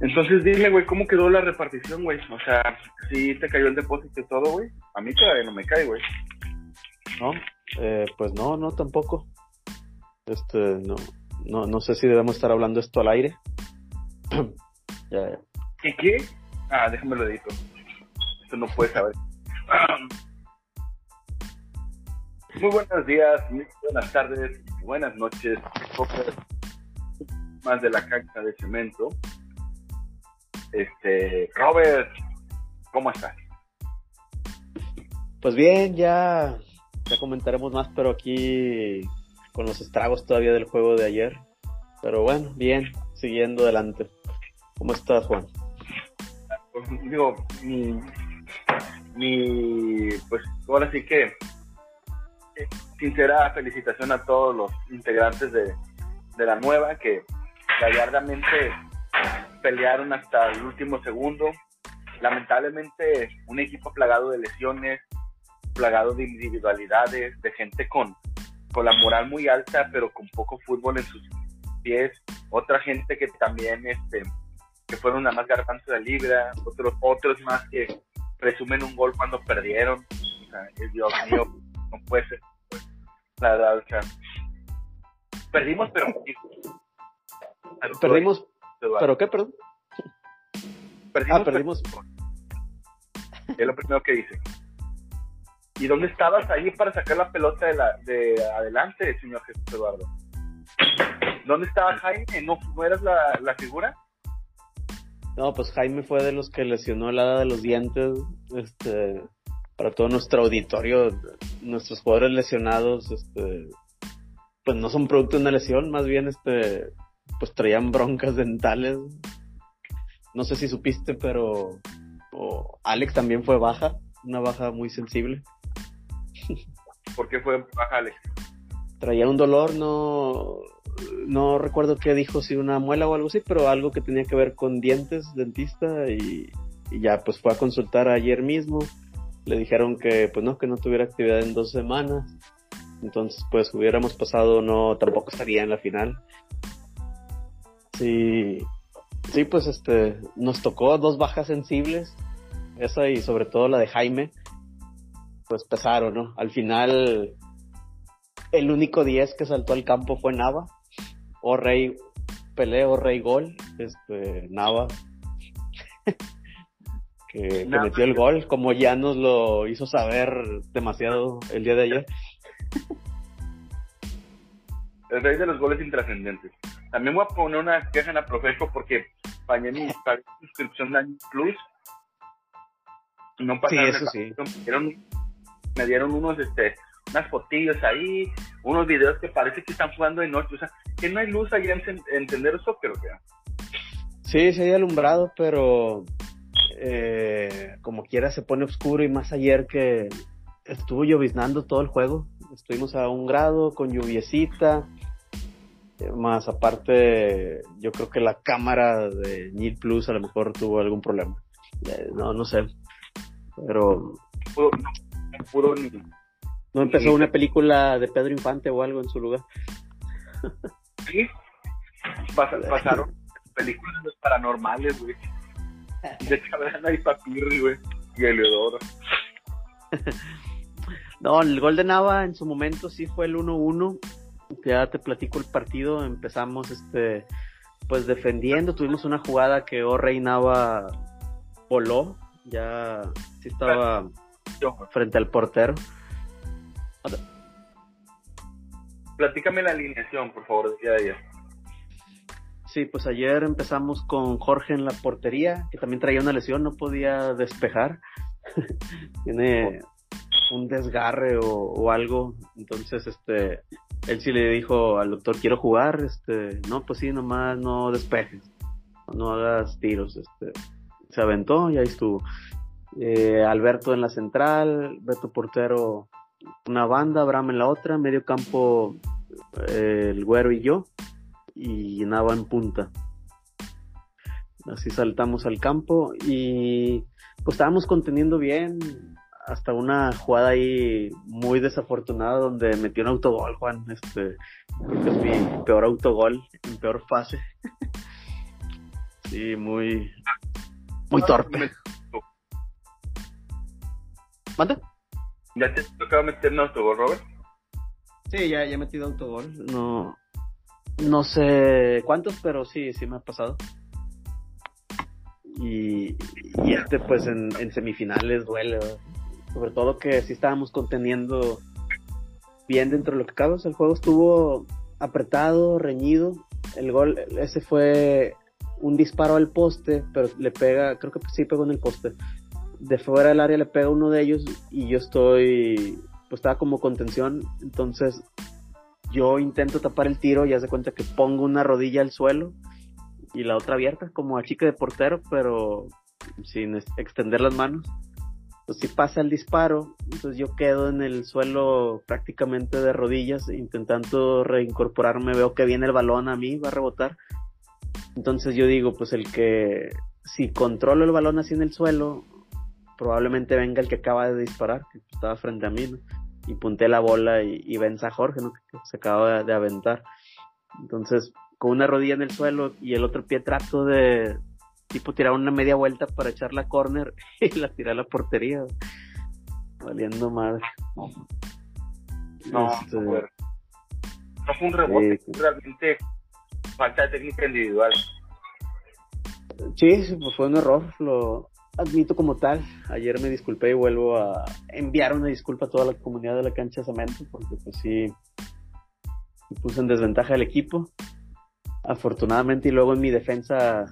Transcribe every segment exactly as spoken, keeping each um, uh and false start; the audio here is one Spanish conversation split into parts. Entonces dime, güey, ¿cómo quedó la repartición, güey? O sea, ¿sí te cayó el depósito y todo, güey? A mí todavía no me cae, güey. No, eh, pues no, no tampoco. Este, no, no, no sé si debemos estar hablando esto al aire. ya, ya. ¿Qué qué? Ah, déjame lo edito. Esto no puedes saber. Muy buenos días, muy buenas tardes, buenas noches. Más de la cancha de cemento. Este, Robert, ¿cómo estás? Pues bien, ya, ya comentaremos más, pero aquí con los estragos todavía del juego de ayer. Pero bueno, bien, siguiendo adelante. ¿Cómo estás, Juan? Pues, digo, mi, mi, pues ahora sí que eh, sincera felicitación a todos los integrantes de, de la nueva que gallardamente pelearon hasta el último segundo. Lamentablemente, un equipo plagado de lesiones, plagado de individualidades, de gente con, con la moral muy alta, pero con poco fútbol en sus pies. Otra gente que también, este, que fueron la más garbanzo de libra. Otros, otros más que presumen un gol cuando perdieron. O sea, Dios mío, no puede ser. Pues, la verdad, o sea, perdimos, pero. Perdimos. ¿Pero qué, perdón? Perdimos, ah, perdimos. Es lo primero que dice. ¿Y dónde estabas ahí para sacar la pelota de, la, de adelante, señor Jesús Eduardo? ¿Dónde estaba Jaime? ¿No, no eras la, la figura? No, pues Jaime fue de los que lesionó el hada de los dientes. Este, para todo nuestro auditorio, nuestros jugadores lesionados, este, pues no son producto de una lesión, más bien, este, pues traían broncas dentales. No sé si supiste, pero oh, Alex también fue baja, una baja muy sensible. ¿Por qué fue baja Alex? Traía un dolor, no, no recuerdo qué dijo, si una muela o algo así, pero algo que tenía que ver con dientes, dentista, y, y ya pues fue a consultar ayer mismo. Le dijeron que pues no, que no tuviera actividad en dos semanas. Entonces pues hubiéramos pasado, no, tampoco estaría en la final. Sí, sí, pues este, nos tocó dos bajas sensibles, esa y sobre todo la de Jaime, pues pesaron, ¿no? Al final, el único diez que saltó al campo fue Nava, o Rey, Pelé o Rey Gol, este, Nava, que Nava cometió el gol, como ya nos lo hizo saber demasiado el día de ayer. El rey de los goles intrascendentes. También voy a poner una queja en la Profeco porque pagué mi suscripción de Año Plus. No pasaron. Sí, eso sí. Me dieron, me dieron unos, este, unas fotillos ahí, unos videos que parece que están jugando de noche. O sea, que no hay luz allá en, en Tendero Soccer, ¿o qué? Sí, se hay alumbrado, pero eh, como quiera se pone oscuro, y más ayer que estuvo lloviznando todo el juego. Estuvimos a un grado con lluviecita, más aparte yo creo que la cámara de Neil Plus a lo mejor tuvo algún problema, no no sé, pero pudo, no, pudo ni, no empezó ni, una película de Pedro Infante o algo en su lugar. Sí, Pas, pasaron películas paranormales, güey, de Chabelo y Papirri, güey, y Eliodoro. No, el gol de Nava en su momento sí fue el uno uno. Ya te platico el partido. Empezamos este pues defendiendo. Tuvimos una jugada que Orrey Nava voló. Ya sí estaba frente al portero. Platícame la alineación, por favor, de ayer. Sí, pues ayer empezamos con Jorge en la portería, que también traía una lesión, no podía despejar. Tiene un desgarre o, o algo. Entonces este él sí le dijo al doctor, quiero jugar, este, no, pues sí, nomás no despejes, no hagas tiros, este, se aventó y ahí estuvo. eh, Alberto en la central, Beto portero una banda, Abraham en la otra, medio campo eh, el Güero y yo, y Nava en punta. Así saltamos al campo y pues estábamos conteniendo bien hasta una jugada ahí muy desafortunada donde metió un autogol, Juan. Este, este es mi peor autogol en peor fase. Sí, muy... Muy torpe. ¿Manda? ¿Ya te tocaba meter un autogol, Robert? Sí, ya, ya he metido autogol. No, no sé cuántos, pero sí, sí me ha pasado. Y, y este, pues, en, en semifinales duele, ¿verdad? Sobre todo que sí estábamos conteniendo bien dentro de lo que cabe. O sea, el juego estuvo apretado, reñido. El gol, ese fue un disparo al poste, pero le pega, creo que sí pegó en el poste. De fuera del área le pega uno de ellos y yo estoy, pues estaba como contención, entonces yo intento tapar el tiro y hace cuenta que pongo una rodilla al suelo y la otra abierta, como a chica de portero, pero sin extender las manos. Pues sí pasa el disparo, entonces yo quedo en el suelo prácticamente de rodillas, intentando reincorporarme, veo que viene el balón a mí, va a rebotar. Entonces yo digo, pues el que, si controlo el balón así en el suelo, probablemente venga el que acaba de disparar, que estaba frente a mí, ¿no? Y punté la bola y, y venza a Jorge, ¿no? Que se acaba de, de aventar. Entonces, con una rodilla en el suelo y el otro pie trato de, tipo, tirar una media vuelta para echar la córner y la tiré a la portería, ¿no? Valiendo madre. No, no, este... no, no fue un rebote, sí, realmente falta de técnica individual. Sí, sí, pues fue un error, lo admito como tal. Ayer me disculpé y vuelvo a enviar una disculpa a toda la comunidad de la cancha Cemento, porque pues sí me puse en desventaja el equipo, afortunadamente, y luego en mi defensa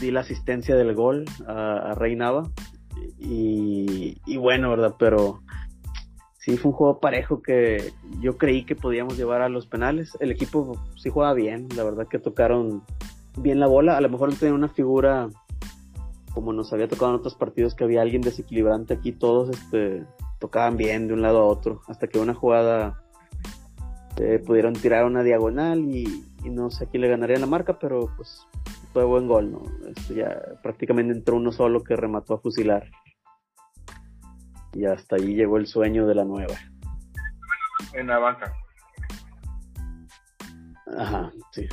di la asistencia del gol a, a Rey Nava y, y bueno, ¿verdad? Pero sí fue un juego parejo que yo creí que podíamos llevar a los penales. El equipo sí jugaba bien, la verdad que tocaron bien la bola, a lo mejor no tenía una figura como nos había tocado en otros partidos, que había alguien desequilibrante. Aquí todos este, tocaban bien de un lado a otro, hasta que una jugada eh, pudieron tirar una diagonal y, y no sé a quién le ganaría la marca, pero pues fue buen gol, ¿no? Este, ya prácticamente entró uno solo que remató a fusilar. Y hasta ahí llegó el sueño de la nueva. En la banca. Ajá, sí.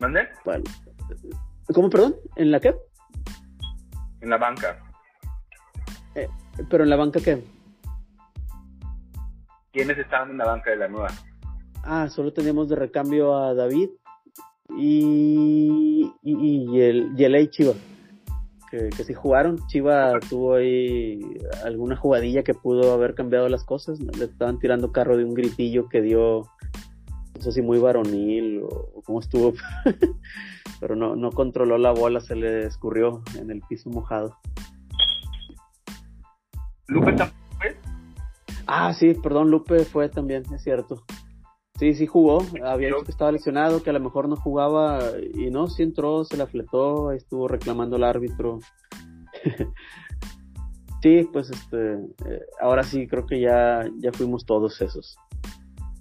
¿Mandé? Vale. ¿Cómo, perdón? ¿En la qué? En la banca. Eh, ¿Pero en la banca qué? ¿Quiénes estaban en la banca de la nueva? Ah, solo teníamos de recambio a David y, y, y el y el Chiva, que, que sí jugaron. Chiva tuvo ahí alguna jugadilla que pudo haber cambiado las cosas. Le estaban tirando carro de un gritillo que dio... no sé si muy varonil o, o cómo estuvo, pero no, no controló la bola, se le escurrió en el piso mojado. ¿Lupe también fue? Ah, sí, perdón, Lupe fue también, es cierto. Sí, sí jugó, había dicho que estaba lesionado, que a lo mejor no jugaba, y no, sí entró, se la fletó, estuvo reclamando al árbitro. Sí, pues este, ahora sí, creo que ya, ya fuimos todos esos.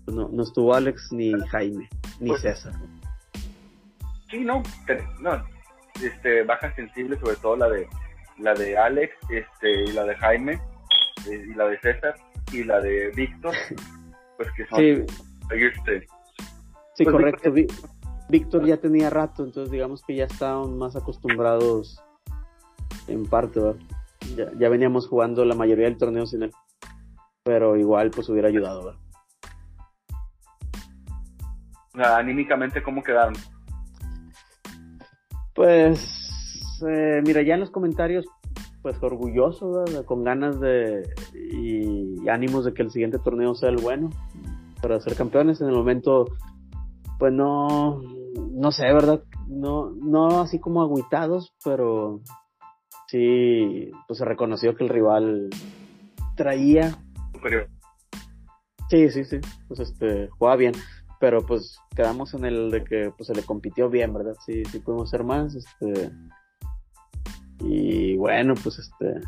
No, no estuvo Alex, ni Jaime, ni pues, César. Sí, no, no, este, baja sensible, sobre todo la de la de Alex, este, y la de Jaime, y la de César, y la de Víctor, pues que son... Sí, este, sí pues, correcto, Víctor, Víctor ya tenía rato, entonces digamos que ya estaban más acostumbrados en parte, ¿verdad? Ya, ya veníamos jugando la mayoría del torneo sin él, pero igual pues hubiera ayudado, ¿verdad? Anímicamente, ¿cómo quedaron? Pues eh, mira, ya en los comentarios, pues orgulloso, ¿verdad? Con ganas de y ánimos de que el siguiente torneo sea el bueno para ser campeones. En el momento, pues no, no sé, ¿verdad? No, no así como agüitados, pero sí, pues se reconoció que el rival traía superior. Sí, sí, sí, pues este, jugaba bien. Pero pues quedamos en el de que pues se le compitió bien, ¿verdad? Sí, sí pudimos ser más, este... Y bueno, pues este...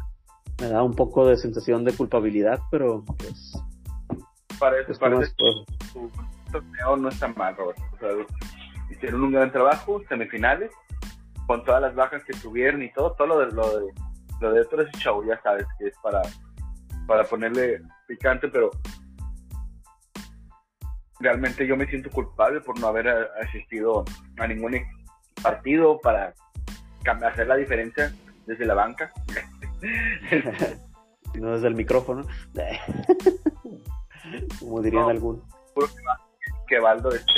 me da un poco de sensación de culpabilidad, pero pues... Parece, pues, parece que tu torneo no está mal, Robert. O sea, hicieron un gran trabajo, semifinales, con todas las bajas que tuvieron y todo, todo lo de... Lo de, lo de otro es show, ya sabes, que es para, para ponerle picante, pero... Realmente yo me siento culpable por no haber asistido a ningún partido para hacer la diferencia desde la banca. No desde el micrófono. Como dirían no, algunos. Juro que Valdo este,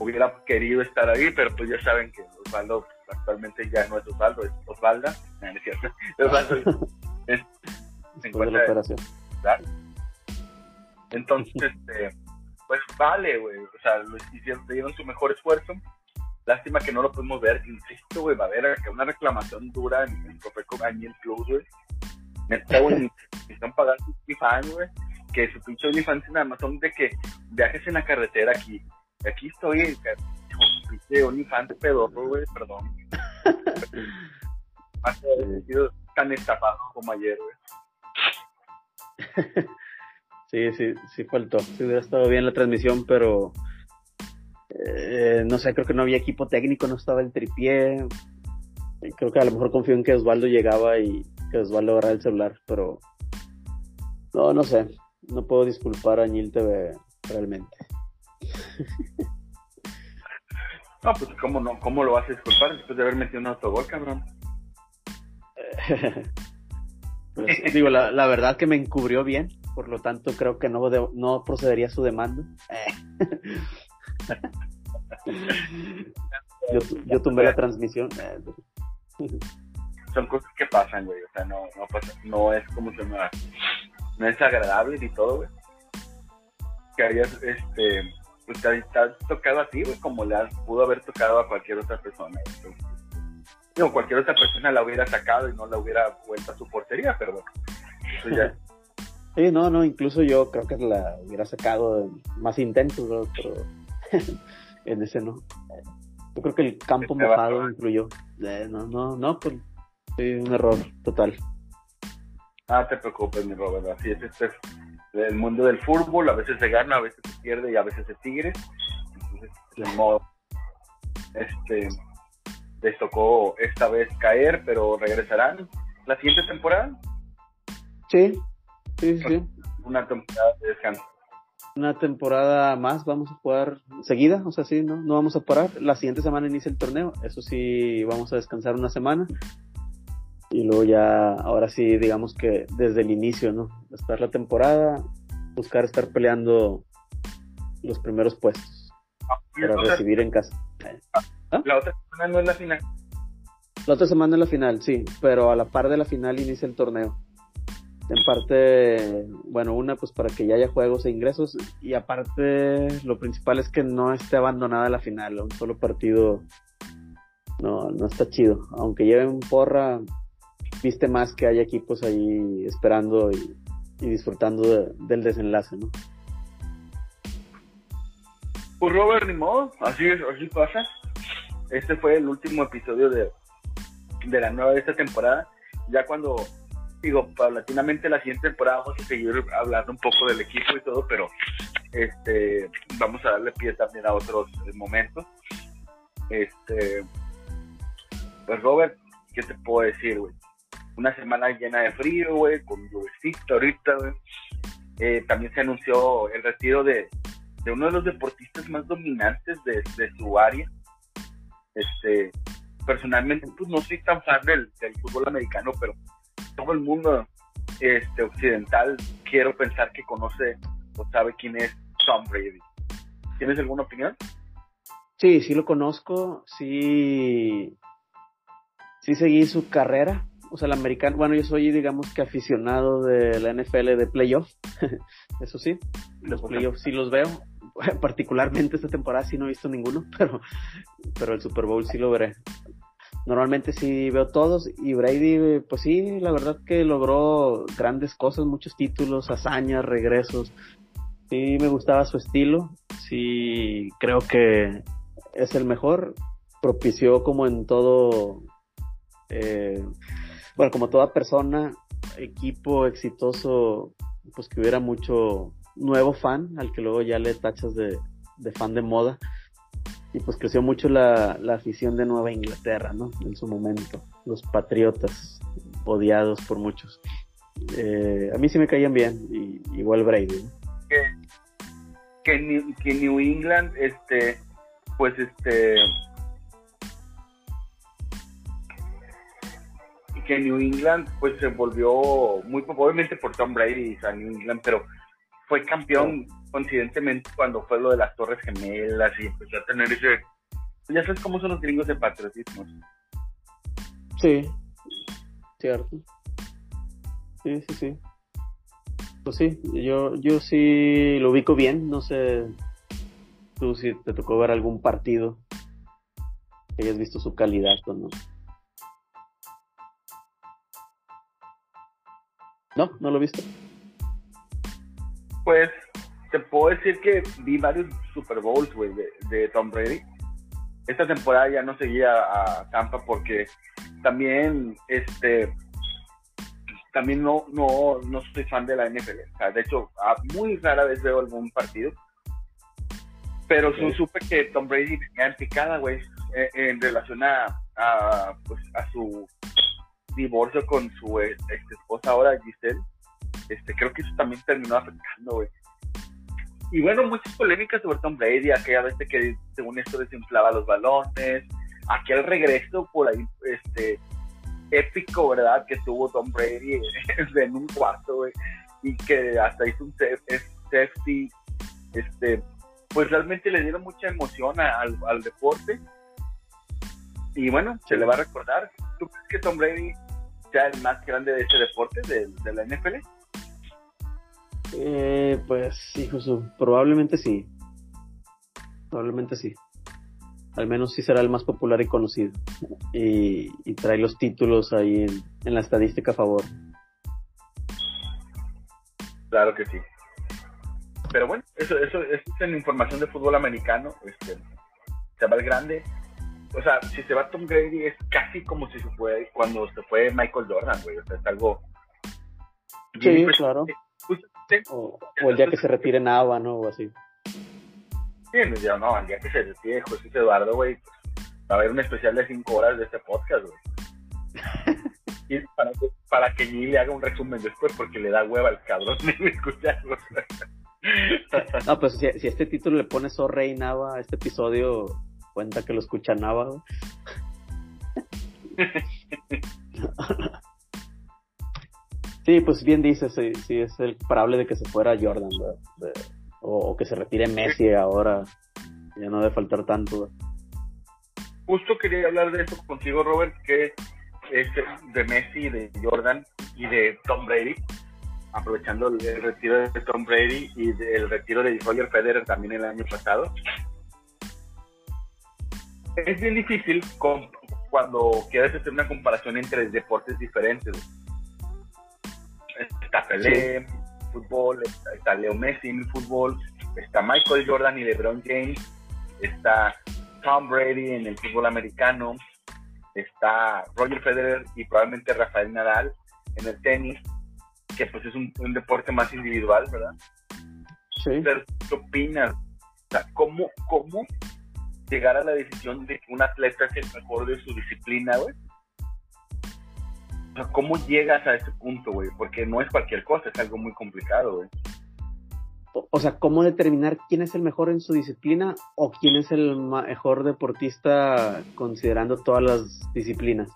hubiera querido estar ahí, pero pues ya saben que Osvaldo actualmente ya no es Osvaldo, es Osvalda. No, no es cierto. Osvaldo es, se encuentra de la operación. ¿Verdad? Entonces, este, pues vale, güey. O sea, lo hicieron, dieron su mejor esfuerzo. Lástima que no lo podemos ver, insisto, güey, va a haber una reclamación dura en, en Profeco, en Neil Plus, güey. Me están pagando OnlyFans, güey, que su pinche OnlyFans nada más son de que viajes en la carretera aquí. Aquí estoy, pinche OnlyFans pedorro, güey, perdón. Más de haber sido tan estafado como ayer, güey. Sí, sí, sí faltó. Sí hubiera estado bien la transmisión, pero... Eh, no sé, creo que no había equipo técnico, no estaba el tripié. Creo que a lo mejor confío en que Osvaldo llegaba y que Osvaldo agarraba el celular, pero no, no sé, no puedo disculpar a Añil T V realmente. No, pues ¿cómo, no? ¿Cómo lo vas a disculpar después de haber metido un autogol, cabrón? Pues, digo, la, la verdad que me encubrió bien, por lo tanto creo que no, de, no procedería su demanda. yo, yo tumbé la transmisión. Son cosas que pasan, güey. O sea, no, no pasa, no es como se me va. No es agradable ni todo, güey. Que hayas, este, pues te, te has tocado a ti, güey, como le has, pudo haber tocado a cualquier otra persona. Entonces, digo, cualquier otra persona la hubiera sacado y no la hubiera vuelto a su portería, pero bueno. Eso ya. Sí, no, no, incluso yo creo que la hubiera sacado más intentos, ¿no? Pero en ese no. Yo creo que el campo este mojado incluyó. Eh, no, no, no, pues sí, un error total. Ah, te preocupes, mi Robert. Así es, este es el mundo del fútbol. A veces se gana, a veces se pierde y a veces se tigre. Entonces, de modo, este, les tocó esta vez caer, pero regresarán la siguiente temporada. Sí, sí, sí. Una temporada de descanso. Una temporada más vamos a jugar seguida, o sea, sí, no, no vamos a parar. La siguiente semana inicia el torneo, eso sí, vamos a descansar una semana y luego ya, ahora sí, digamos que desde el inicio, ¿no? Estar la temporada, buscar estar peleando los primeros puestos ah, para recibir otra, en casa. ¿Ah? La otra semana no es la final. La otra semana es la final, sí, pero a la par de la final inicia el torneo. En parte, bueno, una, pues para que ya haya juegos e ingresos, y aparte, lo principal es que no esté abandonada la final, un solo partido no, no está chido. Aunque lleven porra, viste más que haya equipos ahí esperando y, y disfrutando de, del desenlace, ¿no? Pues Robert, ni modo, así es, así pasa. Este fue el último episodio de, de la nueva de esta temporada, ya cuando... Digo, paulatinamente la siguiente temporada vamos a seguir hablando un poco del equipo y todo, pero este vamos a darle pie también a otros momentos. Este, pues Robert, ¿qué te puedo decir, güey? Una semana llena de frío, güey, con llovecito ahorita, güey. Eh, también se anunció el retiro de, de uno de los deportistas más dominantes de, de su área. Este, personalmente, pues no soy tan fan del, del fútbol americano, pero todo el mundo este, occidental quiero pensar que conoce o sabe quién es Tom Brady. ¿Tienes alguna opinión? Sí, sí lo conozco, sí, sí seguí su carrera, o sea, el americano, bueno, yo soy, digamos, que aficionado de la N F L de playoff, eso sí, los playoffs sí los veo, particularmente esta temporada sí no he visto ninguno, pero, pero el Super Bowl sí lo veré. Normalmente sí veo todos, y Brady, pues sí, la verdad que logró grandes cosas, muchos títulos, hazañas, regresos. Sí me gustaba su estilo, sí creo que es el mejor. Propició como en todo, eh, bueno, como toda persona, equipo exitoso, pues que hubiera mucho nuevo fan, al que luego ya le tachas de, de fan de moda. Y pues creció mucho la, la afición de Nueva Inglaterra, ¿no? En su momento, los patriotas, odiados por muchos. Eh, a mí sí me caían bien, y, igual Brady, ¿no? Que, que, New, que New England, este, pues este, que New England pues se volvió muy obviamente por Tom Brady a New England, pero fue campeón coincidentemente cuando fue lo de las Torres Gemelas y empezó a tener ese, ya sabes cómo son los gringos de patriotismo. Sí, cierto. Sí, sí, sí. Pues sí, yo, yo sí lo ubico bien, no sé tú si te tocó ver algún partido que hayas visto su calidad o no. No, no lo he visto. Pues te puedo decir que vi varios Super Bowls, güey, de, de Tom Brady. Esta temporada ya no seguía a Tampa porque también este también no no no soy fan de la N F L. O sea, de hecho, a muy rara vez veo algún partido. Pero sí supe que Tom Brady venía en picada, güey, en, en relación a, a pues a su divorcio con su ex esposa ahora, Giselle. Este, creo que eso también terminó afectando, güey. Y bueno, muchas polémicas sobre Tom Brady, aquella vez que según esto desinflaba los balones, aquel regreso por ahí, este, épico, ¿verdad?, que tuvo Tom Brady en un cuarto, güey, y que hasta hizo un safety, este, pues realmente le dieron mucha emoción a, al, al deporte, y bueno, se le va a recordar. ¿Tú crees que Tom Brady sea el más grande de este deporte, de, de la N F L? Eh, pues, hijo su, probablemente sí. Probablemente sí. Al menos sí será el más popular y conocido. Y, y trae los títulos ahí en, en la estadística a favor. Claro que sí. Pero bueno, eso, eso, eso es en información de fútbol americano. Este, se va el grande. O sea, si se va Tom Brady es casi como si se fue cuando se fue Michael Jordan, güey. O sea, es algo... Sí, claro. O, o el día que se retire Nava, ¿no? O así. Sí, no, no, el día que se retire José Eduardo, güey, pues, va a haber un especial de cinco horas de este podcast, güey. Y para que, para que Neil le haga un resumen después, porque le da hueva al cabrón de escucharlo. No, pues si, si este título le pones O Rey Nava a este episodio, cuenta que lo escucha Nava, güey. Sí, pues bien dices, sí, sí, es el parable de que se fuera Jordan, de, de, o, o que se retire Messi ahora, ya no debe faltar tanto. ¿Verdad? Justo quería hablar de eso contigo, Robert, que este, de Messi, de Jordan y de Tom Brady, aprovechando el retiro de Tom Brady y el retiro de Roger Federer también el año pasado. Es bien difícil con, cuando quieres hacer una comparación entre deportes diferentes. Está Pelé, sí, fútbol, está, está Leo Messi en el fútbol, está Michael Jordan y LeBron James, está Tom Brady en el fútbol americano, está Roger Federer y probablemente Rafael Nadal en el tenis, que pues es un, un deporte más individual, ¿verdad? Sí. Pero, ¿qué opinas? O sea, ¿cómo, cómo llegar a la decisión de que un atleta es el mejor de su disciplina, güey? O sea, ¿cómo llegas a ese punto, güey? Porque no es cualquier cosa, es algo muy complicado, güey. O, o sea, ¿cómo determinar quién es el mejor en su disciplina o quién es el mejor deportista considerando todas las disciplinas?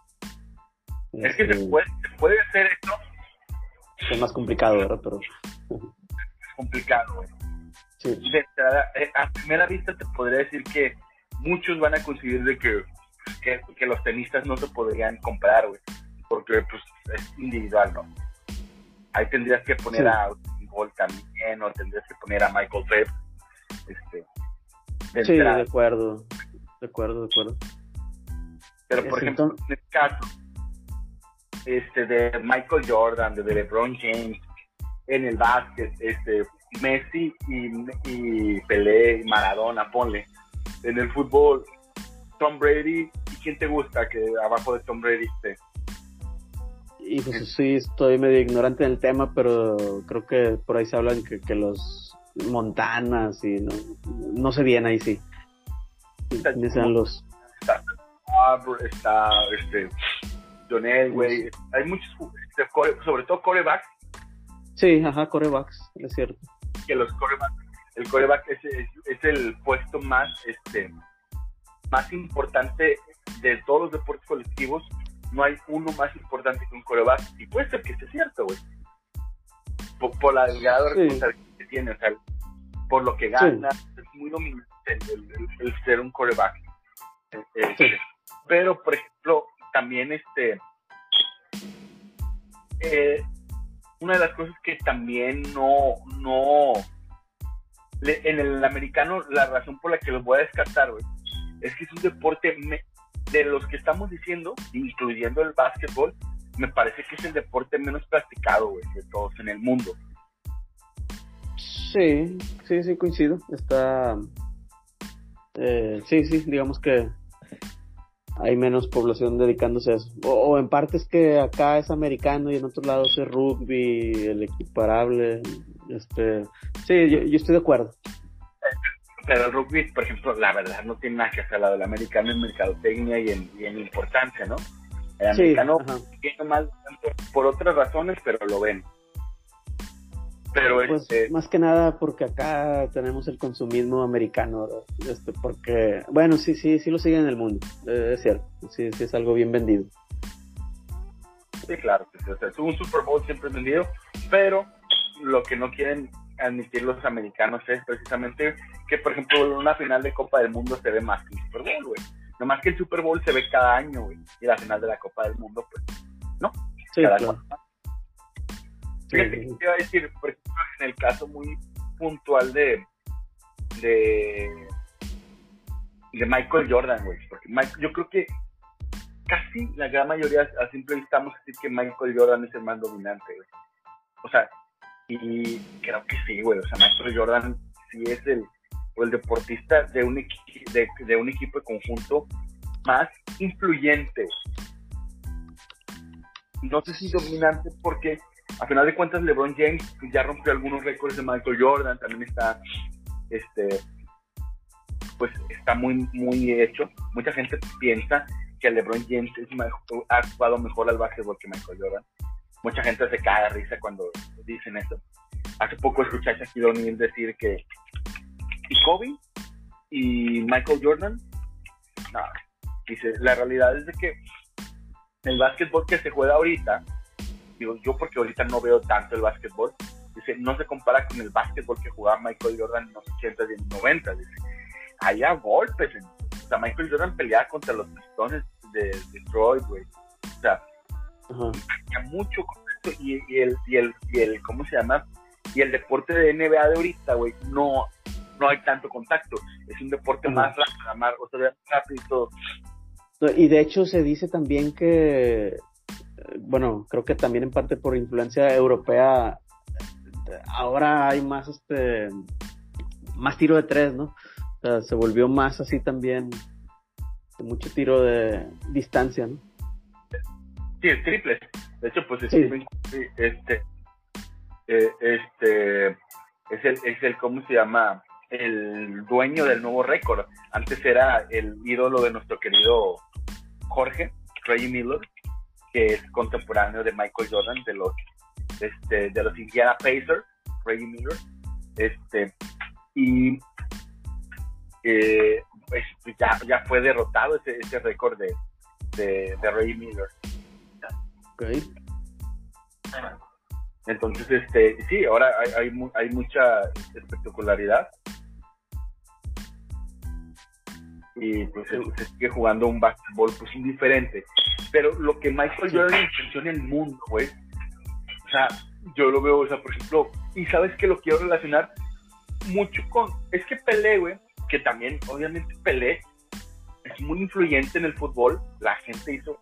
Es, es que eh, se, puede, se puede hacer esto. Es más complicado, ¿verdad? Pero... Es complicado, güey. Sí. A, a primera vista te podría decir que muchos van a coincidir de que, que, que los tenistas no se podrían comparar, güey. Porque pues es individual, ¿no? Ahí tendrías que poner sí. a Gol también, o tendrías que poner a Michael Phelps. Este, sí, de acuerdo, de acuerdo, de acuerdo. Pero es por ejemplo, entonces... en el caso este, de Michael Jordan, de LeBron James, en el básquet, este, Messi y, y Pelé, Maradona, ponle. En el fútbol, Tom Brady, ¿y quién te gusta que abajo de Tom Brady esté? Y pues sí, estoy medio ignorante en el tema, pero creo que por ahí se hablan que, que los Montanas y no, no sé bien ahí sí. ¿Quiénes sean los? Está, está este, John Elway, hay muchos, este, core, sobre todo corebacks. Sí, ajá, corebacks, es cierto. Que los corebacks, el coreback es, es, es el puesto más, este, más importante de todos los deportes colectivos. no hay uno más importante que un coreback, y puede ser que esté cierto, güey, por, por la delgada responsabilidad sí. que tiene, o sea, por lo que gana, sí. es muy dominante el, el, el, el ser un coreback, eh, sí. pero, por ejemplo, también este eh, una de las cosas que también no no le, en el americano, la razón por la que los voy a descartar, güey, es que es un deporte me, de los que estamos diciendo, incluyendo el básquetbol, me parece que es el deporte menos practicado, güey, de todos en el mundo. Sí, sí, sí, coincido. Está, eh, sí, sí, digamos que hay menos población dedicándose a eso. O, o en parte es que acá es americano y en otros lados es rugby, el equiparable. Este, sí, yo, yo estoy de acuerdo. Pero el rugby, por ejemplo, la verdad no tiene nada que hacer al lado del americano en mercadotecnia y en, y en importancia, ¿no? El sí, americano tiene más por otras razones, pero lo ven. Pero pues este... más que nada porque acá tenemos el consumismo americano, este, porque bueno, sí, sí, sí lo siguen en el mundo, eh, es cierto, sí, sí es algo bien vendido. Sí, claro, o sea, es un Super Bowl siempre vendido, pero lo que no quieren admitir los americanos es precisamente que, por ejemplo, una final de Copa del Mundo se ve más que un Super Bowl, güey. Nomás que el Super Bowl se ve cada año, güey, y la final de la Copa del Mundo, pues, ¿no? Sí, cada claro. Cual. Fíjate que te iba a decir, por ejemplo, en el caso muy puntual de de, de Michael Jordan, güey, porque Michael, yo creo que casi la gran mayoría a simple vista vamos a decir que Michael Jordan es el más dominante, güey. O sea, y creo que sí, güey, o sea, Michael Jordan sí es el, o el deportista de un, equi- de, de un equipo de conjunto más influyente. No sé si dominante porque... a final de cuentas, LeBron James ya rompió algunos récords de Michael Jordan, también está, este, pues está muy, muy hecho. Mucha gente piensa que LeBron James es mejor, ha jugado mejor al básquetbol que Michael Jordan. Mucha gente se cae de risa cuando dicen eso. Hace poco escuché a Shaquille O'Neal decir que y Kobe y Michael Jordan, no, dice, la realidad es de que el básquetbol que se juega ahorita, digo, yo porque ahorita no veo tanto el básquetbol, dice, no se compara con el básquetbol que jugaba Michael Jordan en los ochentas y en los noventas, dice, allá golpes, o sea, Michael Jordan peleaba contra los Pistones de, de Detroit, güey, o sea, uh-huh. había mucho con esto, y, y, el, y, el, y el, ¿cómo se llama? Y el deporte de N B A de ahorita, güey, no, no hay tanto contacto, es un deporte uh-huh. más rápido, más, o sea, más rápido y todo. Y de hecho se dice también que bueno, creo que también en parte por influencia europea ahora hay más este más tiro de tres, ¿no? O sea, se volvió más así también, mucho tiro de distancia, ¿no? Sí, el triple. De hecho, pues sí. este este es el es el ¿cómo se llama? El dueño del nuevo récord. Antes era el ídolo de nuestro querido Jorge, Reggie Miller, que es contemporáneo de Michael Jordan, de los este, de los Indiana Pacers, Reggie Miller, este, y eh, pues ya, ya fue derrotado ese, ese récord de, de, de Reggie Miller. Okay. Entonces, este, sí, ahora hay, hay, mu- hay mucha espectacularidad y pues se, se sigue jugando un básquetbol pues indiferente, pero lo que Michael Jordan influenció en el mundo, güey, o sea, yo lo veo, o sea, por ejemplo, y sabes que lo quiero relacionar mucho con, es que Pelé, güey, que también, obviamente Pelé es muy influyente en el fútbol, la gente hizo,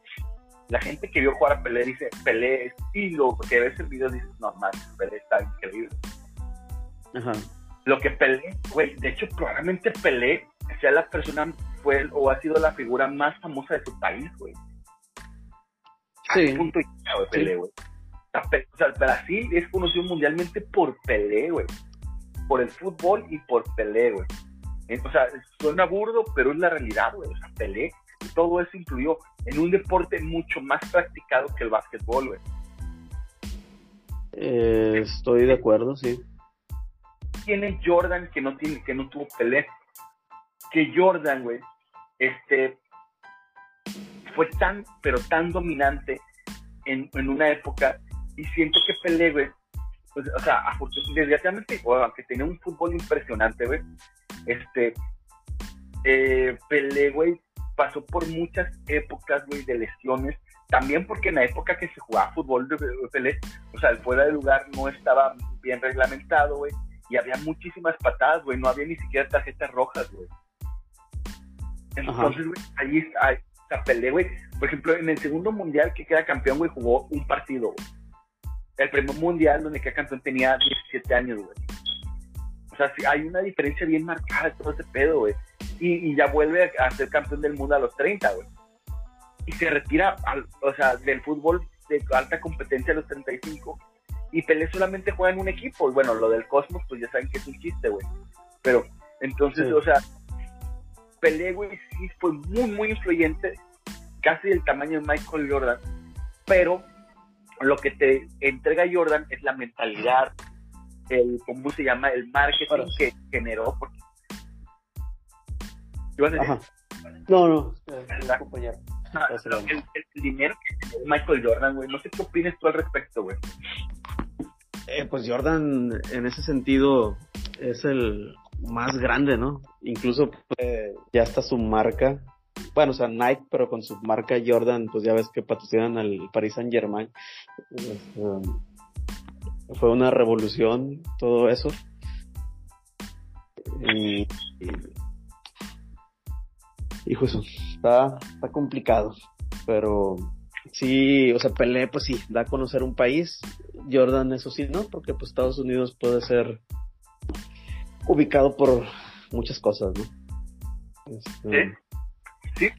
la gente que vio jugar a Pelé dice, Pelé es hilo, porque ves el video dices, no, man, Pelé está increíble. Ajá. Lo que Pelé, güey, de hecho, probablemente Pelé sea la persona, fue o ha sido la figura más famosa de su país, güey. Sí. A punto de vista, güey, Pelé, güey. Sí. O sea, Brasil es conocido mundialmente por Pelé, güey. Por el fútbol y por Pelé, güey. O sea, suena burdo, pero es la realidad, güey. O sea, Pelé, todo eso incluyó en un deporte mucho más practicado que el básquetbol, güey. Eh, estoy de acuerdo, sí. Tiene Jordan que no tiene, que no tuvo Pelé. Que Jordan, güey, este, fue tan, pero tan dominante en, en una época, y siento que Pelé, güey, pues, o sea, desgraciadamente, bueno, aunque tenía un fútbol impresionante, güey, este, eh, Pelé, güey, pasó por muchas épocas, güey, de lesiones, también porque en la época que se jugaba fútbol de Pelé, o sea, el fuera de lugar no estaba bien reglamentado, güey, y había muchísimas patadas, güey, no había ni siquiera tarjetas rojas, güey. Entonces, güey, ahí, ahí está Pelé, güey. Por ejemplo, en el segundo mundial que queda campeón, güey, jugó un partido, güey. El primer mundial donde queda campeón tenía diecisiete años, güey. O sea, sí, hay una diferencia bien marcada de todo ese pedo, güey. Y, y ya vuelve a ser campeón del mundo a los treinta, güey. Y se retira, al, o sea, del fútbol de alta competencia a los treinta y cinco. Y Pelé solamente juega en un equipo. Y bueno, lo del Cosmos, pues ya saben que es un chiste, güey. Pero, entonces, sí. o sea... Pelé, güey, sí fue muy, muy influyente, casi del tamaño de Michael Jordan, pero lo que te entrega Jordan es la mentalidad, el, ¿cómo se llama? El marketing Ahora, que generó. Porque... ¿Qué vas a decir? No, no, compañero. Ah, el, el dinero que tiene Michael Jordan, güey, no sé qué opinas tú al respecto, güey. Eh, pues Jordan, en ese sentido, es el... más grande, ¿no? Incluso eh, ya está su marca, bueno, o sea, Nike, pero con su marca Jordan, pues ya ves que patrocinan al Paris Saint-Germain. Eh, fue una revolución todo eso. Y, y, hijo eso, está, está complicado, pero sí, o sea, Pelé, pues sí, da a conocer un país. Jordan, eso sí, ¿no? Porque pues Estados Unidos puede ser ubicado por muchas cosas, ¿no? Este... Sí, sí,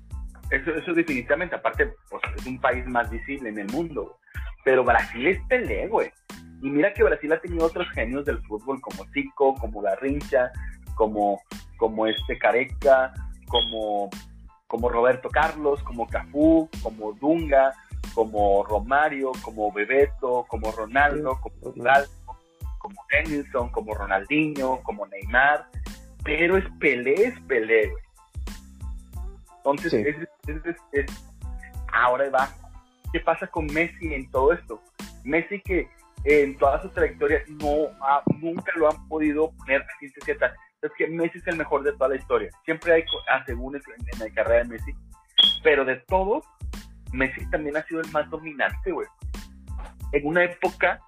eso, eso definitivamente, aparte, pues, es un país más visible en el mundo, güey. Pero Brasil es Pelé, güey. Y mira que Brasil ha tenido otros genios del fútbol, como Zico, como Garrincha, como, como este Careca, como, como Roberto Carlos, como Cafú, como Dunga, como Romario, como Bebeto, como Ronaldo, sí, como Rivaldo, como Denilson, como Ronaldinho, como Neymar, pero es Pelé, es Pelé, güey. Entonces, sí. es, es, es, es, ahora va, ¿qué pasa con Messi en todo esto? Messi que eh, en toda su trayectoria no ha, nunca lo han podido poner así, etcétera. Es que Messi es el mejor de toda la historia. Siempre hay asegúnes en la carrera de Messi, pero de todos, Messi también ha sido el más dominante, güey. En una época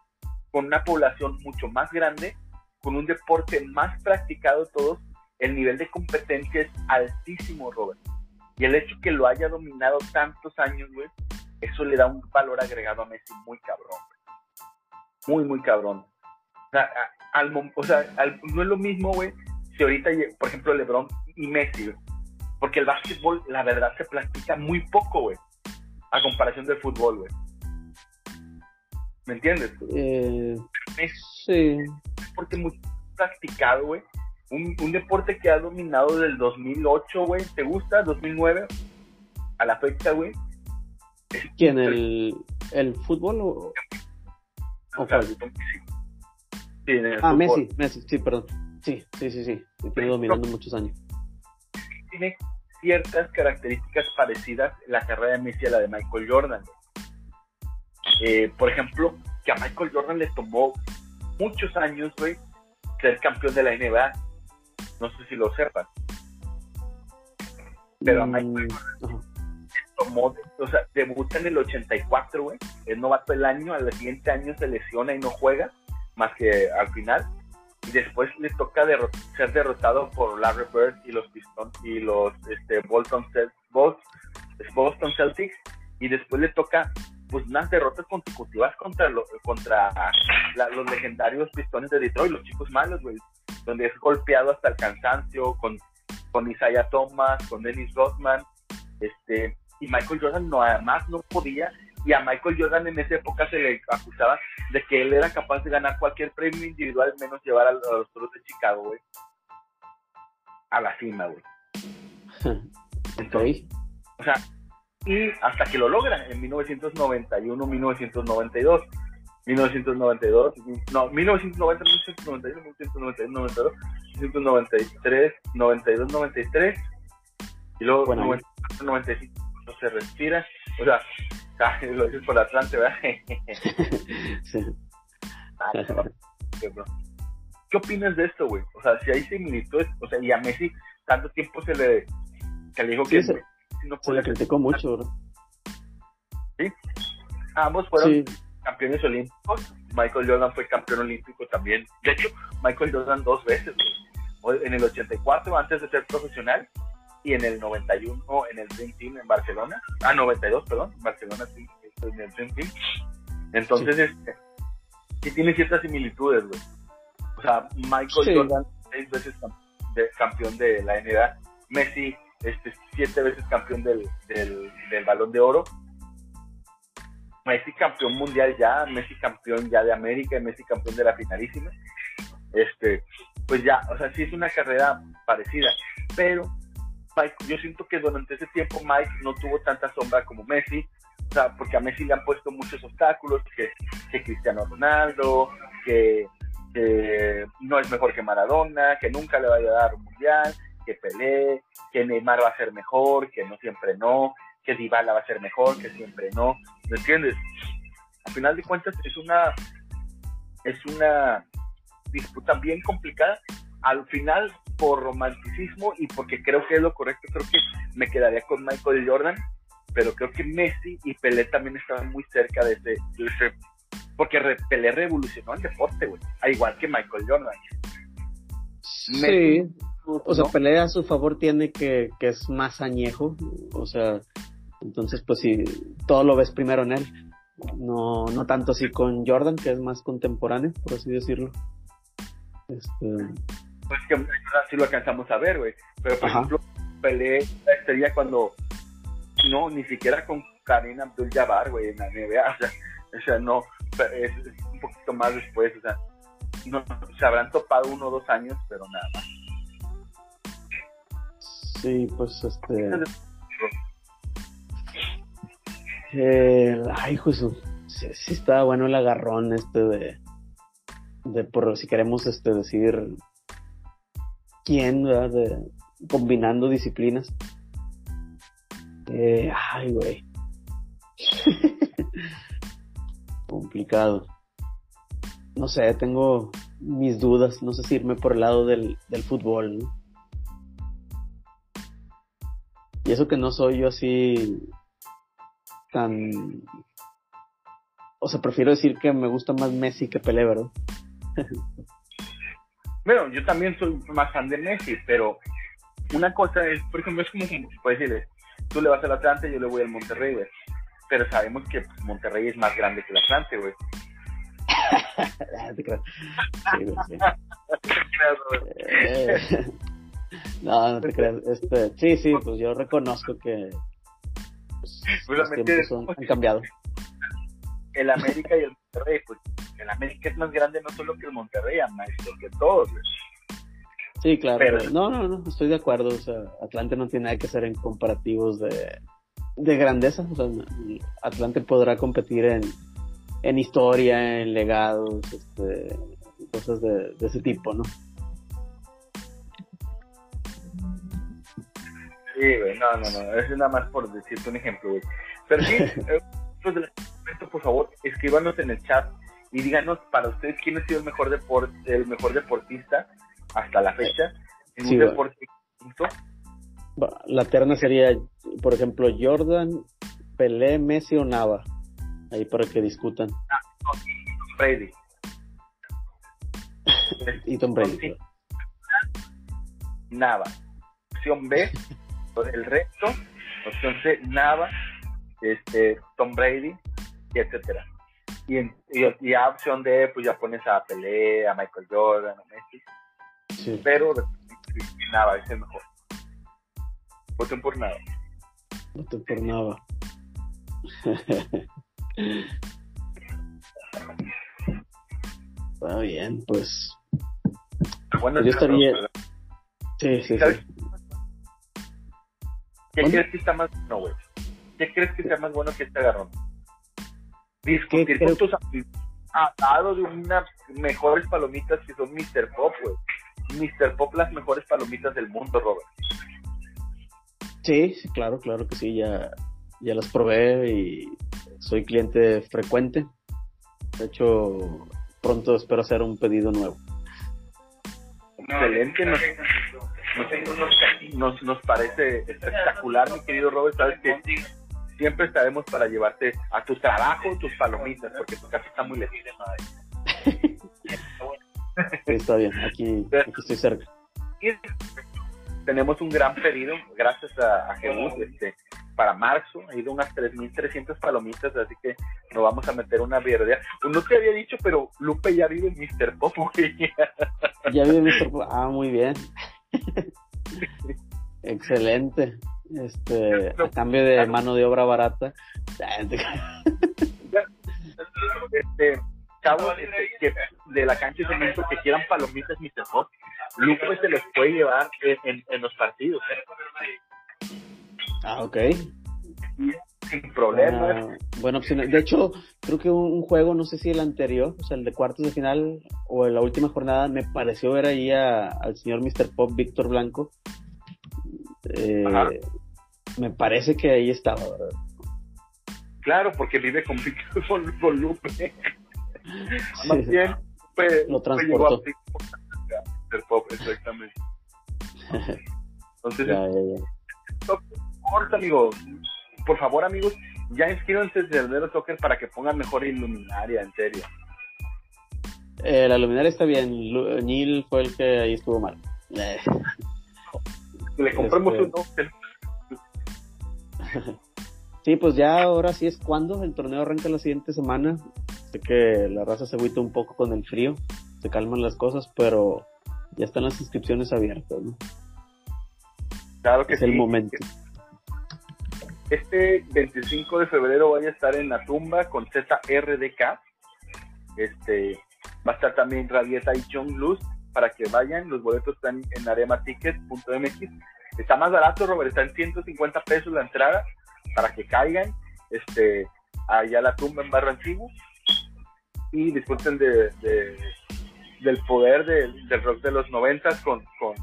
con una población mucho más grande, con un deporte más practicado de todos, el nivel de competencia es altísimo, Robert. Y el hecho que lo haya dominado tantos años, güey, eso le da un valor agregado a Messi muy cabrón, güey. Muy, muy cabrón. O sea, al, o sea al, no es lo mismo, güey, si ahorita, por ejemplo, LeBron y Messi, güey. Porque el básquetbol, la verdad, se practica muy poco, güey, a comparación del fútbol, güey. ¿Me entiendes? Eh, sí. Un deporte muy practicado, güey. Un, un deporte que ha dominado desde el dos mil ocho, güey. ¿Te gusta? ¿dos mil nueve? A la fecha, güey. ¿Quién? ¿El, el fútbol o...? o sea, sí, en el ah, fútbol. Messi, Messi, sí, perdón. Sí, sí, sí, sí. Estoy dominando no, muchos años. Tiene ciertas características parecidas la carrera de Messi a la de Michael Jordan, güey. Eh, por ejemplo, que a Michael Jordan le tomó muchos años, güey, ser campeón de la N B A. No sé si lo sepas. Pero a Michael Jordan le tomó, o sea, debuta en el ochenta y cuatro, güey. Es novato el año, al siguiente año se lesiona y no juega, más que al final. Y después le toca derrot- ser derrotado por Larry Bird y los Pistons y los este, Boston, Celt- Boston Celtics. Y después le toca... pues unas derrotas consecutivas contra, lo, contra la, los legendarios Pistones de Detroit, los chicos malos, güey, donde es golpeado hasta el cansancio con, con Isaiah Thomas, con Dennis Rodman, este, y Michael Jordan no, además no podía, y a Michael Jordan en esa época se le acusaba de que él era capaz de ganar cualquier premio individual, menos llevar a, a los Toros de Chicago, güey, a la cima, güey. Entonces, o sea, y hasta que lo logra en mil novecientos noventa y uno, mil novecientos noventa y dos, mil novecientos noventa y dos, no, mil novecientos noventa, mil novecientos noventa y uno, mil novecientos noventa y uno, noventa y dos, mil novecientos noventa y tres, noventa y dos, noventa y tres, y luego bueno, noventa y cuatro, noventa y cinco, se respira, o sea, lo dices por Atlante, ¿verdad? Sí. Ay, no, qué, bro. ¿Qué opinas de esto, güey? O sea, si hay similitudes, o sea, y a Messi tanto tiempo se le, se le dijo sí, que se, no podía, se le criticó mucho, bro. Sí, ambos fueron sí. campeones olímpicos. Michael Jordan fue campeón olímpico también. De hecho, Michael Jordan dos veces, güey. En el ochenta y cuatro antes de ser profesional, y en el noventa y uno en el Dream Team en Barcelona. Ah, noventa y dos, perdón, en Barcelona, sí, en el Dream Team. Entonces, sí, este, sí tiene ciertas similitudes, güey. O sea, Michael sí. Jordan, seis veces campeón de la N B A. Messi, este, siete veces campeón del, del, del Balón de Oro. Messi campeón mundial ya, Messi campeón ya de América, Messi campeón de la finalísima. Este, pues ya, o sea, sí es una carrera parecida, pero Mike, yo siento que durante ese tiempo Mike no tuvo tanta sombra como Messi, o sea, porque a Messi le han puesto muchos obstáculos, que, que Cristiano Ronaldo, que, que no es mejor que Maradona, que nunca le va a dar un mundial, que Pelé, que Neymar va a ser mejor, que no siempre no, que Rivaldo va a ser mejor, que siempre no, ¿me entiendes? Al final de cuentas es una es una disputa bien complicada. Al final, por romanticismo y porque creo que es lo correcto, creo que me quedaría con Michael Jordan, pero creo que Messi y Pelé también estaban muy cerca de ese, de ese, porque Pelé revolucionó el deporte, güey, al igual que Michael Jordan. Sí. Messi, o sea, Pelé a su favor tiene que, que es más añejo, o sea, entonces pues si todo lo ves primero en él, no no tanto así con Jordan, que es más contemporáneo, por así decirlo. Este... Pues que así lo alcanzamos a ver, güey, pero por Ajá. ejemplo, Pelé este día cuando, no, ni siquiera con Karim Abdul-Jabbar, güey, en la N B A, o sea, o sea no, es, es un poquito más después, o sea, no, se habrán topado uno o dos años, pero nada más. Sí, pues este. Eh, ay, Jesús. Sí, sí, estaba bueno el agarrón este de. De por si queremos este decir. ¿Quién, verdad? De, combinando disciplinas. Eh, ay, güey. Complicado. No sé, tengo mis dudas. No sé si irme por el lado del, del fútbol, ¿no? Y eso que no soy yo así tan... O sea, prefiero decir que me gusta más Messi que Pelé, ¿verdad? Bueno, yo también soy más fan de Messi, pero una cosa es, por ejemplo, es como que puedes decirle, tú le vas al Atlante, yo le voy al Monterrey, güey. Pero sabemos que pues, Monterrey es más grande que el Atlante, güey. Sí, güey, sí. eh... No, no te creas. Este, sí, sí, pues yo reconozco que pues, los tiempos son, han cambiado. El América y el Monterrey, pues el América es más grande no solo que el Monterrey, más que todos. Sí, claro. Pero, no, no, no, estoy de acuerdo. O sea, Atlante no tiene nada que hacer en comparativos de, de grandeza. O sea, Atlante podrá competir en, en historia, en legados, este, cosas de, de ese tipo, ¿no? Sí, güey, no, no, no, es nada más por decirte un ejemplo, güey. Pero sí, eh, por favor, escríbanos en el chat y díganos para ustedes quién ha sido el mejor deport, el mejor deportista hasta la fecha en sí, un deporte distinto. La terna sería, por ejemplo, Jordan, Pelé, Messi o Nava, ahí para que discutan. Ah, no, y Tom Brady. Y Tom Brady. Pero... Nava. Opción B. El resto, opción C, Nava, este, Tom Brady, etcétera. Y, en, y, y a opción D, pues ya pones a Pelé, a Michael Jordan, a Messi. Sí. Pero Nava es el mejor. Voten por Nava. Voten por Nava. Está bien, pues. Bueno, yo estaría. Sí, sí, sí. ¿Qué ¿Dónde? crees que está más bueno, güey? ¿Qué crees que sea más bueno que este agarrón? Discutir con tus amigos de unas mejores palomitas que son mister Pop, güey. mister Pop, las mejores palomitas del mundo, Robert. Sí, sí, claro, claro que sí. Ya ya las probé y soy cliente frecuente. De hecho, pronto espero hacer un pedido nuevo. Excelente, nos, nos, nos parece espectacular, mi querido Robert. Sabes que siempre estaremos para llevarte a tu trabajo tus palomitas, porque tu casa está muy lejos. Está bien, aquí, aquí estoy cerca. Tenemos un gran pedido, gracias a, a Jesús, este, para marzo, ha ido unas tres mil trescientas palomitas, así que nos vamos a meter una verdadera. No te había dicho, pero Lupe ya vive en mister Pop, güey. Ya vive en mister Pop, ah, muy bien. Excelente. Este, a cambio de mano de obra barata. Este, chavos, este, que de la cancha de cemento que quieran palomitas mister Pop, Lupe se los puede llevar en, en, en los partidos, ¿eh? Ah, ok. Sin problema. Buena, buena opción. De hecho, creo que un, un juego, no sé si el anterior, o sea, el de cuartos de final o en la última jornada, me pareció ver ahí a, al señor mister Pop Víctor Blanco. Eh, me parece que ahí estaba, ¿verdad? Claro, porque vive con Víctor, con, con Lupe. Más sí, bien, pues, lo transportó. Pop, exactamente. Entonces, ya, ya, ya. Por favor, amigos, por favor, amigos, ya inscríbanse desde el Verdadero Soccer para que pongan mejor iluminaria, en serio. Eh, la luminaria está bien, Lu- Neil fue el que ahí estuvo mal. Eh. Le compramos este... un hotel. Sí, pues ya ahora sí es cuando el torneo arranca la siguiente semana. Sé que la raza se agüita un poco con el frío, se calman las cosas, pero ya están las inscripciones abiertas, ¿no? Claro que es sí. Es el momento. Este veinticinco de febrero voy a estar en La Tumba con Z R D K. Este, va a estar también Rabieta y John Luz para que vayan. Los boletos están en arematickets punto m x. Está más barato, Robert, está en ciento cincuenta pesos la entrada para que caigan este, allá a La Tumba en Barrio Antiguo y disfruten de... de del poder de, del rock de los noventas con, con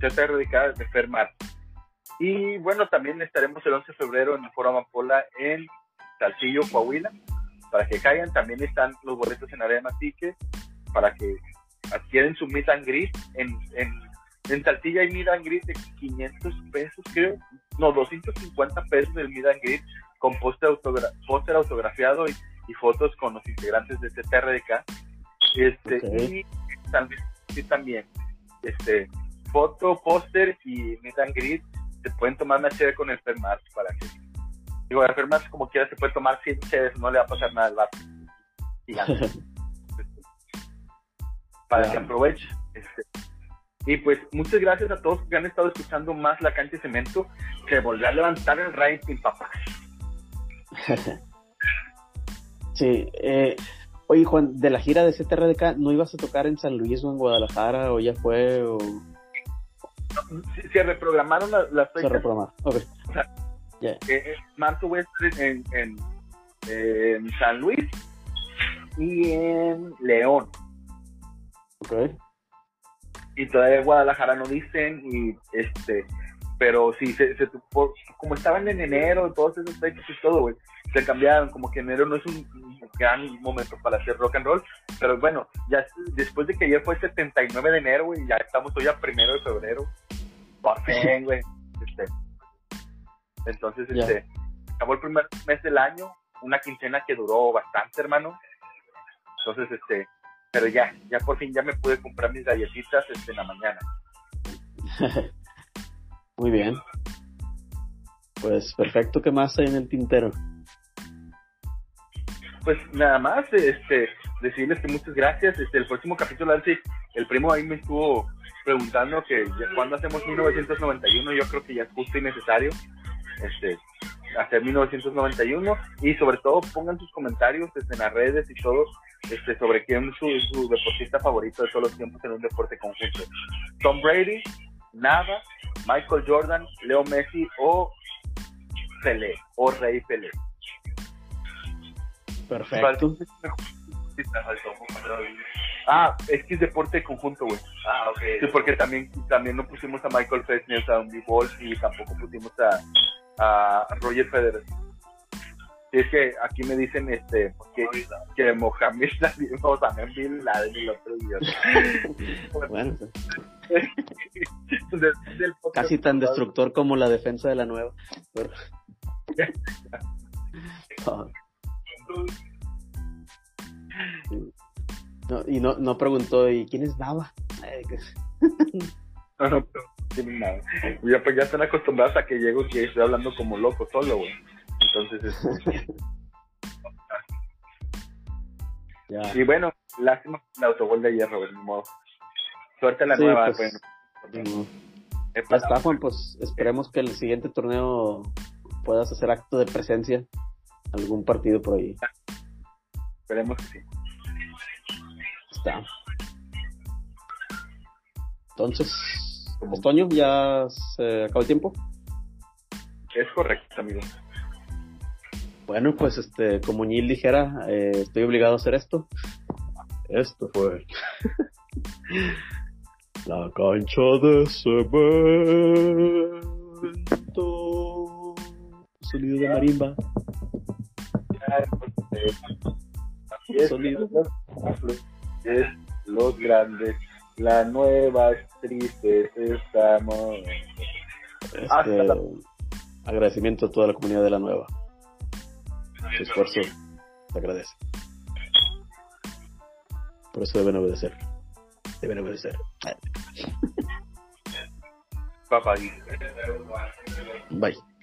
Z R D K de Fermat. Y bueno, también estaremos el once de febrero en el Foro Amapola en Saltillo, Coahuila, para que caigan. También están los boletos en Arena Ticket para que adquieren su meet and greet. En, en, en Saltillo hay meet and greet de quinientos pesos, creo, no, doscientos cincuenta pesos el meet and greet con póster autogra- póster autografiado y, y fotos con los integrantes de Z R D K. Este, okay. Y también, sí, también este, foto, póster y meet and greet. Se pueden tomar una chévere con el Fermat para que, digo, el Fermat como quiera se puede tomar cien chéveres, no le va a pasar nada al vato gigante. Para que aproveche este. Y pues muchas gracias a todos que han estado escuchando más La Cancha de Cemento. Que volver a levantar el rating, papá. Sí, eh oye, Juan, de la gira de Z R D K, ¿no ibas a tocar en San Luis o en Guadalajara? ¿O ya fue? O... Se, se reprogramaron las la fechas. Se reprogramaron, ok. O sea, yeah. eh, marzo voy a estar en, en, en San Luis y en León. Ok. Y todavía en Guadalajara no dicen, y este, pero sí, se, se por, como estaban en enero, todos esos fechas y todo, güey. Se cambiaron, como que enero no es un gran momento para hacer rock and roll, pero bueno, ya después de que ayer fue el setenta y nueve de enero, güey, ya estamos hoy a primero de febrero, por fin, güey, este. Entonces, yeah. este, acabó el primer mes del año, una quincena que duró bastante, hermano, entonces, este, pero ya, ya por fin ya me pude comprar mis galletitas, este, en la mañana. Muy bien, pues perfecto, ¿qué más hay en el tintero? Pues nada más, este, decirles que muchas gracias. Este, el próximo capítulo, Alci, el primo ahí me estuvo preguntando que cuando hacemos mil novecientos noventa y uno, yo creo que ya es justo y necesario este, hacer mil novecientos noventa y uno, y sobre todo pongan sus comentarios desde las redes y todo este, sobre quién es su, su deportista favorito de todos los tiempos en un deporte conjunto. Tom Brady, Nava, Michael Jordan, Leo Messi o Pelé, o Rey Pelé. Perfecto. Ah, es que es deporte de conjunto, güey. Ah, ok. Sí, porque también, también no pusimos a Michael Phelps ni a Andy Wolf, y tampoco pusimos a, a Roger Federer. Y es que aquí me dicen este que, que Mohamed o sea, Bin Laden y los otros días. Bueno. Del, del casi tan destructor como la defensa de la nueva. Pero... no. No, y no, no preguntó, ¿y quién es Baba? No, no, nada. Ya, pues, ya están acostumbrados a que llego que estoy hablando como loco solo, güey. Entonces, es... ya. Y bueno, lástima el autogol de ayer, Robert, ni modo. Suerte la sí, nueva, pues, bueno. Ya está, Juan, pues esperemos que el siguiente torneo puedas hacer acto de presencia, algún partido por ahí. Esperemos que sí. Está. Entonces, Toño, ¿ya se acabó el tiempo? Es correcto, amigo. Bueno, pues, este, como Neil dijera, eh, estoy obligado a hacer esto. Esto fue... la cancha de cemento. Sonido de marimba. Sonido. Es los grandes. La nueva triste estamos. Este, Hasta la... Agradecimiento a toda la comunidad de la nueva. Su esfuerzo se agradece. Por eso deben obedecer. Deben obedecer. Bye.